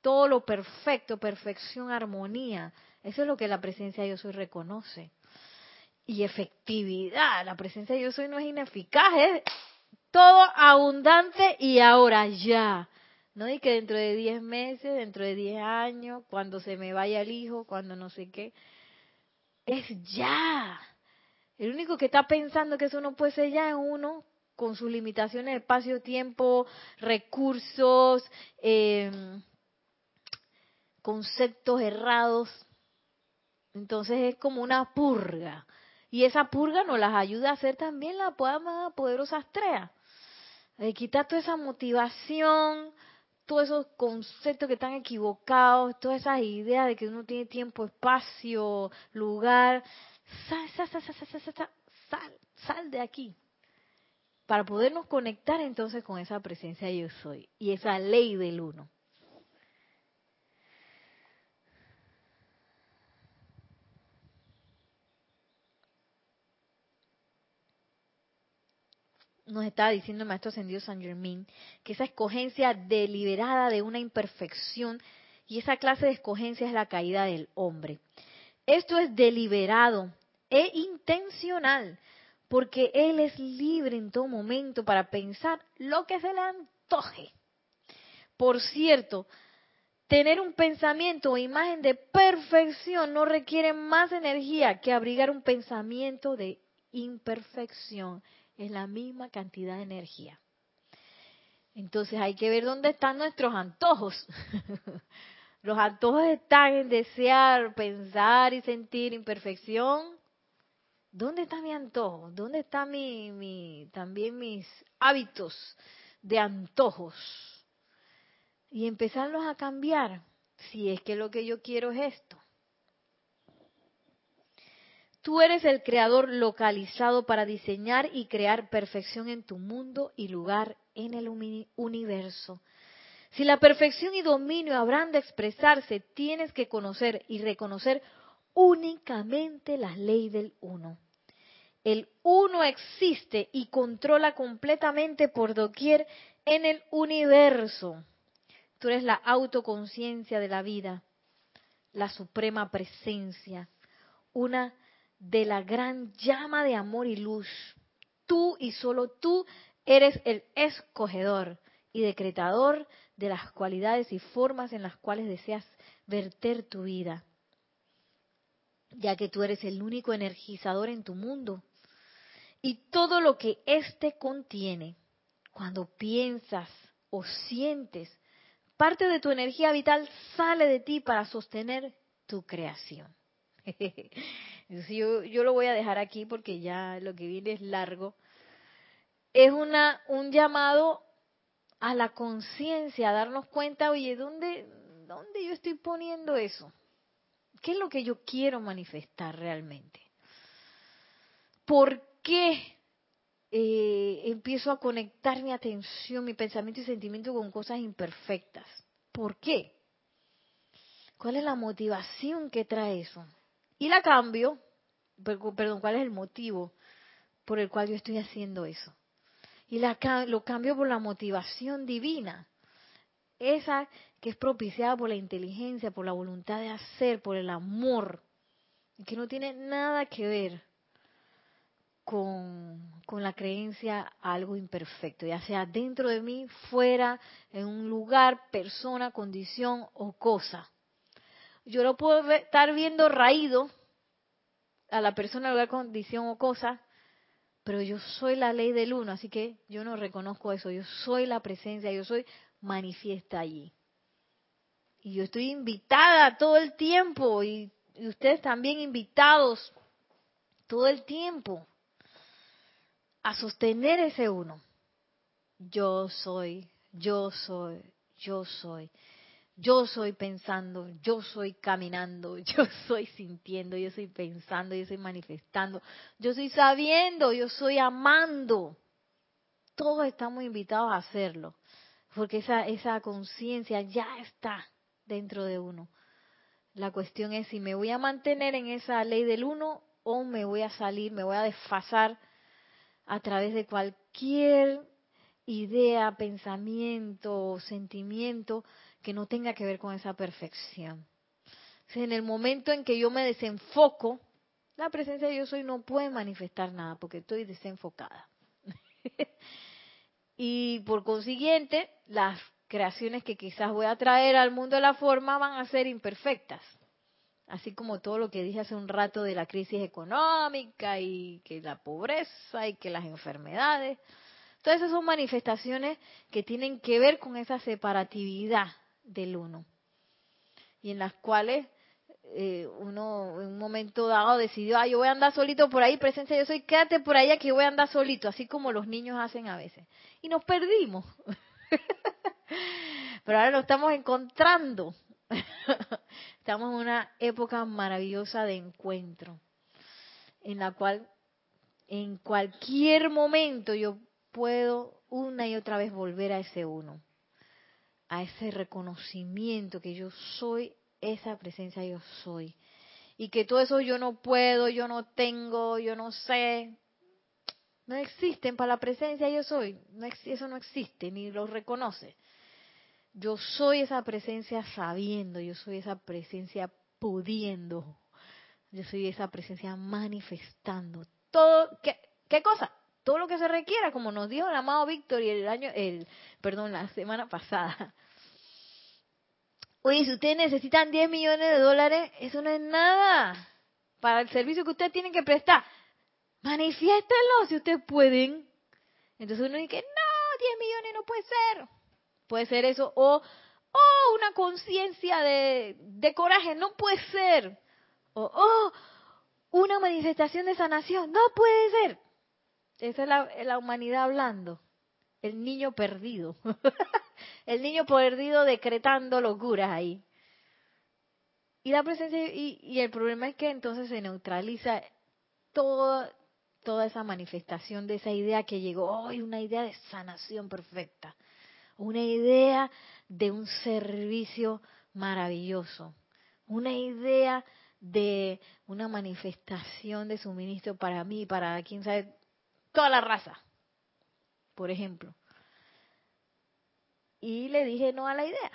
todo lo perfecto, perfección, armonía. Eso es lo que la presencia yo soy reconoce. Y efectividad, la presencia yo soy no es ineficaz, es todo abundante y ahora ya. No y que dentro de diez meses, dentro de diez años, cuando se me vaya el hijo, cuando no sé qué. Es ya. El único que está pensando que eso no puede ser ya es uno, con sus limitaciones de espacio, tiempo, recursos, eh, conceptos errados. Entonces es como una purga. Y esa purga nos las ayuda a hacer también la Poderosa Astrea. Eh, quitar toda esa motivación, todos esos conceptos que están equivocados, todas esas ideas de que uno tiene tiempo, espacio, lugar. Sal, sal, sal, sal, sal, sal, sal, sal de aquí. Para podernos conectar entonces con esa presencia yo soy y esa ley del uno. Nos estaba diciendo el Maestro Ascendido Saint Germain que esa escogencia deliberada de una imperfección y esa clase de escogencia es la caída del hombre. Esto es deliberado e intencional, porque él es libre en todo momento para pensar lo que se le antoje. Por cierto, tener un pensamiento o imagen de perfección no requiere más energía que abrigar un pensamiento de imperfección. Es la misma cantidad de energía. Entonces hay que ver dónde están nuestros antojos. Los antojos están en desear, pensar y sentir imperfección. ¿Dónde está mi antojo? ¿Dónde están mi, mi, también mis hábitos de antojos? Y empezarlos a cambiar, si es que lo que yo quiero es esto. Tú eres el creador localizado para diseñar y crear perfección en tu mundo y lugar en el universo. Si la perfección y dominio habrán de expresarse, tienes que conocer y reconocer únicamente la ley del uno. El uno existe y controla completamente por doquier en el universo. Tú eres la autoconciencia de la vida, la suprema presencia, una de la gran llama de amor y luz. Tú y solo tú eres el escogedor y decretador de las cualidades y formas en las cuales deseas verter tu vida, ya que tú eres el único energizador en tu mundo y todo lo que éste contiene. Cuando piensas o sientes, parte de tu energía vital sale de ti para sostener tu creación. Yo, yo lo voy a dejar aquí porque ya lo que viene es largo. Es una un llamado a la conciencia, a darnos cuenta, oye, ¿dónde, dónde yo estoy poniendo eso? ¿Qué es lo que yo quiero manifestar realmente? ¿Por qué eh, empiezo a conectar mi atención, mi pensamiento y sentimiento con cosas imperfectas? ¿Por qué? ¿Cuál es la motivación que trae eso? Y la cambio, perdón, ¿cuál es el motivo por el cual yo estoy haciendo eso? Y la, lo cambio por la motivación divina, esa que es propiciada por la inteligencia, por la voluntad de hacer, por el amor, que no tiene nada que ver con, con la creencia a algo imperfecto, ya sea dentro de mí, fuera, en un lugar, persona, condición o cosa. Yo no puedo estar viendo raído a la persona, lugar, condición o cosa, pero yo soy la ley del uno, así que yo no reconozco eso. Yo soy la presencia, yo soy manifiesta allí. Y yo estoy invitada todo el tiempo, y, y ustedes también invitados todo el tiempo a sostener ese uno. Yo soy, yo soy, yo soy. Yo soy pensando, yo soy caminando, yo soy sintiendo, yo soy pensando, yo soy manifestando, yo soy sabiendo, yo soy amando. Todos estamos invitados a hacerlo, porque esa, esa conciencia ya está dentro de uno. La cuestión es si me voy a mantener en esa ley del uno o me voy a salir, me voy a desfasar a través de cualquier idea, pensamiento, sentimiento que no tenga que ver con esa perfección. Entonces, en el momento en que yo me desenfoco, la presencia de yo soy no puede manifestar nada porque estoy desenfocada. Y por consiguiente, las creaciones que quizás voy a traer al mundo de la forma van a ser imperfectas. Así como todo lo que dije hace un rato de la crisis económica y que la pobreza y que las enfermedades. Todas esas son manifestaciones que tienen que ver con esa separatividad del uno. Y en las cuales eh, uno en un momento dado decidió, ah, yo voy a andar solito por ahí, presencia yo soy, quédate por allá que yo voy a andar solito, así como los niños hacen a veces. Y nos perdimos. Pero ahora lo estamos encontrando. Estamos en una época maravillosa de encuentro, en la cual en cualquier momento yo puedo una y otra vez volver a ese uno, a ese reconocimiento que yo soy, esa presencia yo soy. Y que todo eso yo no puedo, yo no tengo, yo no sé, no existen para la presencia yo soy, no, eso no existe, ni lo reconoce. Yo soy esa presencia sabiendo, yo soy esa presencia pudiendo, yo soy esa presencia manifestando. Todo, ¿qué, qué cosa? Todo lo que se requiera, como nos dijo el amado Victory el año, el, perdón, la semana pasada. Oye, si ustedes necesitan diez millones de dólares, eso no es nada para el servicio que ustedes tienen que prestar. Manifiéstenlo si ustedes pueden. Entonces uno dice, no, diez millones no puede ser. Puede ser eso, o oh, una conciencia de, de coraje, no puede ser, o oh, una manifestación de sanación, no puede ser. Esa es la, la humanidad hablando, el niño perdido, el niño perdido decretando locuras ahí. Y la presencia, y, y el problema es que entonces se neutraliza todo, toda esa manifestación de esa idea que llegó, oh, una idea de sanación perfecta. Una idea de un servicio maravilloso, una idea de una manifestación de suministro para mí, para quién sabe, toda la raza, por ejemplo. Y le dije no a la idea,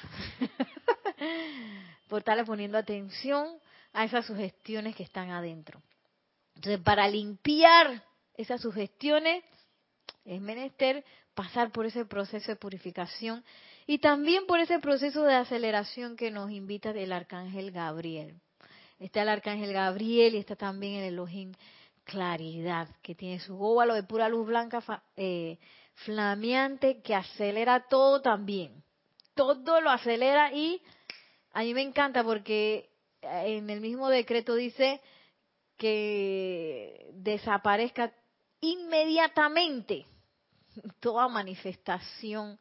por estarle poniendo atención a esas sugestiones que están adentro. Entonces, para limpiar esas sugestiones es menester pasar por ese proceso de purificación y también por ese proceso de aceleración que nos invita el Arcángel Gabriel. Está el Arcángel Gabriel y está también el Elohim Claridad, que tiene su óvalo de pura luz blanca eh, flameante que acelera todo también. Todo lo acelera y a mí me encanta porque en el mismo decreto dice que desaparezca inmediatamente toda manifestación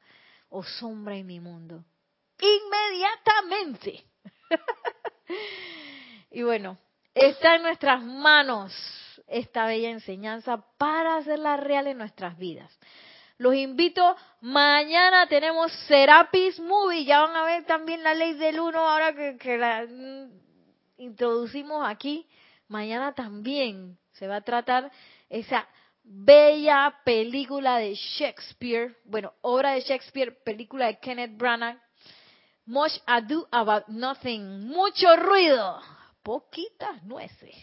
o sombra en mi mundo. Inmediatamente. Y bueno, está en nuestras manos esta bella enseñanza para hacerla real en nuestras vidas. Los invito, mañana tenemos Serapis Movie, ya van a ver también la ley del uno ahora que, que la introducimos aquí. Mañana también se va a tratar esa bella película de Shakespeare, bueno, obra de Shakespeare, película de Kenneth Branagh, Much Ado About Nothing, mucho ruido, poquitas nueces,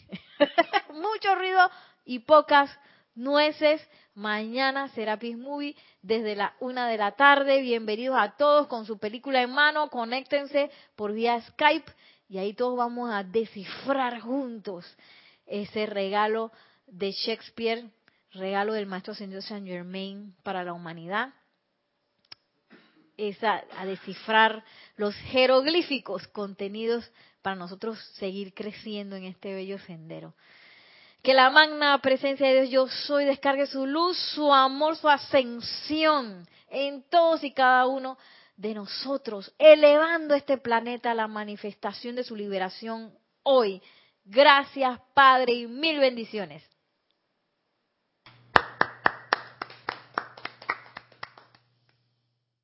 mucho ruido y pocas nueces. Mañana Serapis Movie desde la una de la tarde, bienvenidos a todos con su película en mano, conéctense por vía Skype y ahí todos vamos a descifrar juntos ese regalo de Shakespeare, regalo del Maestro Señor Saint Germain para la humanidad, es a, a descifrar los jeroglíficos contenidos para nosotros seguir creciendo en este bello sendero. Que la magna presencia de Dios yo soy descargue su luz, su amor, su ascensión en todos y cada uno de nosotros, elevando este planeta a la manifestación de su liberación hoy. Gracias, Padre, y mil bendiciones.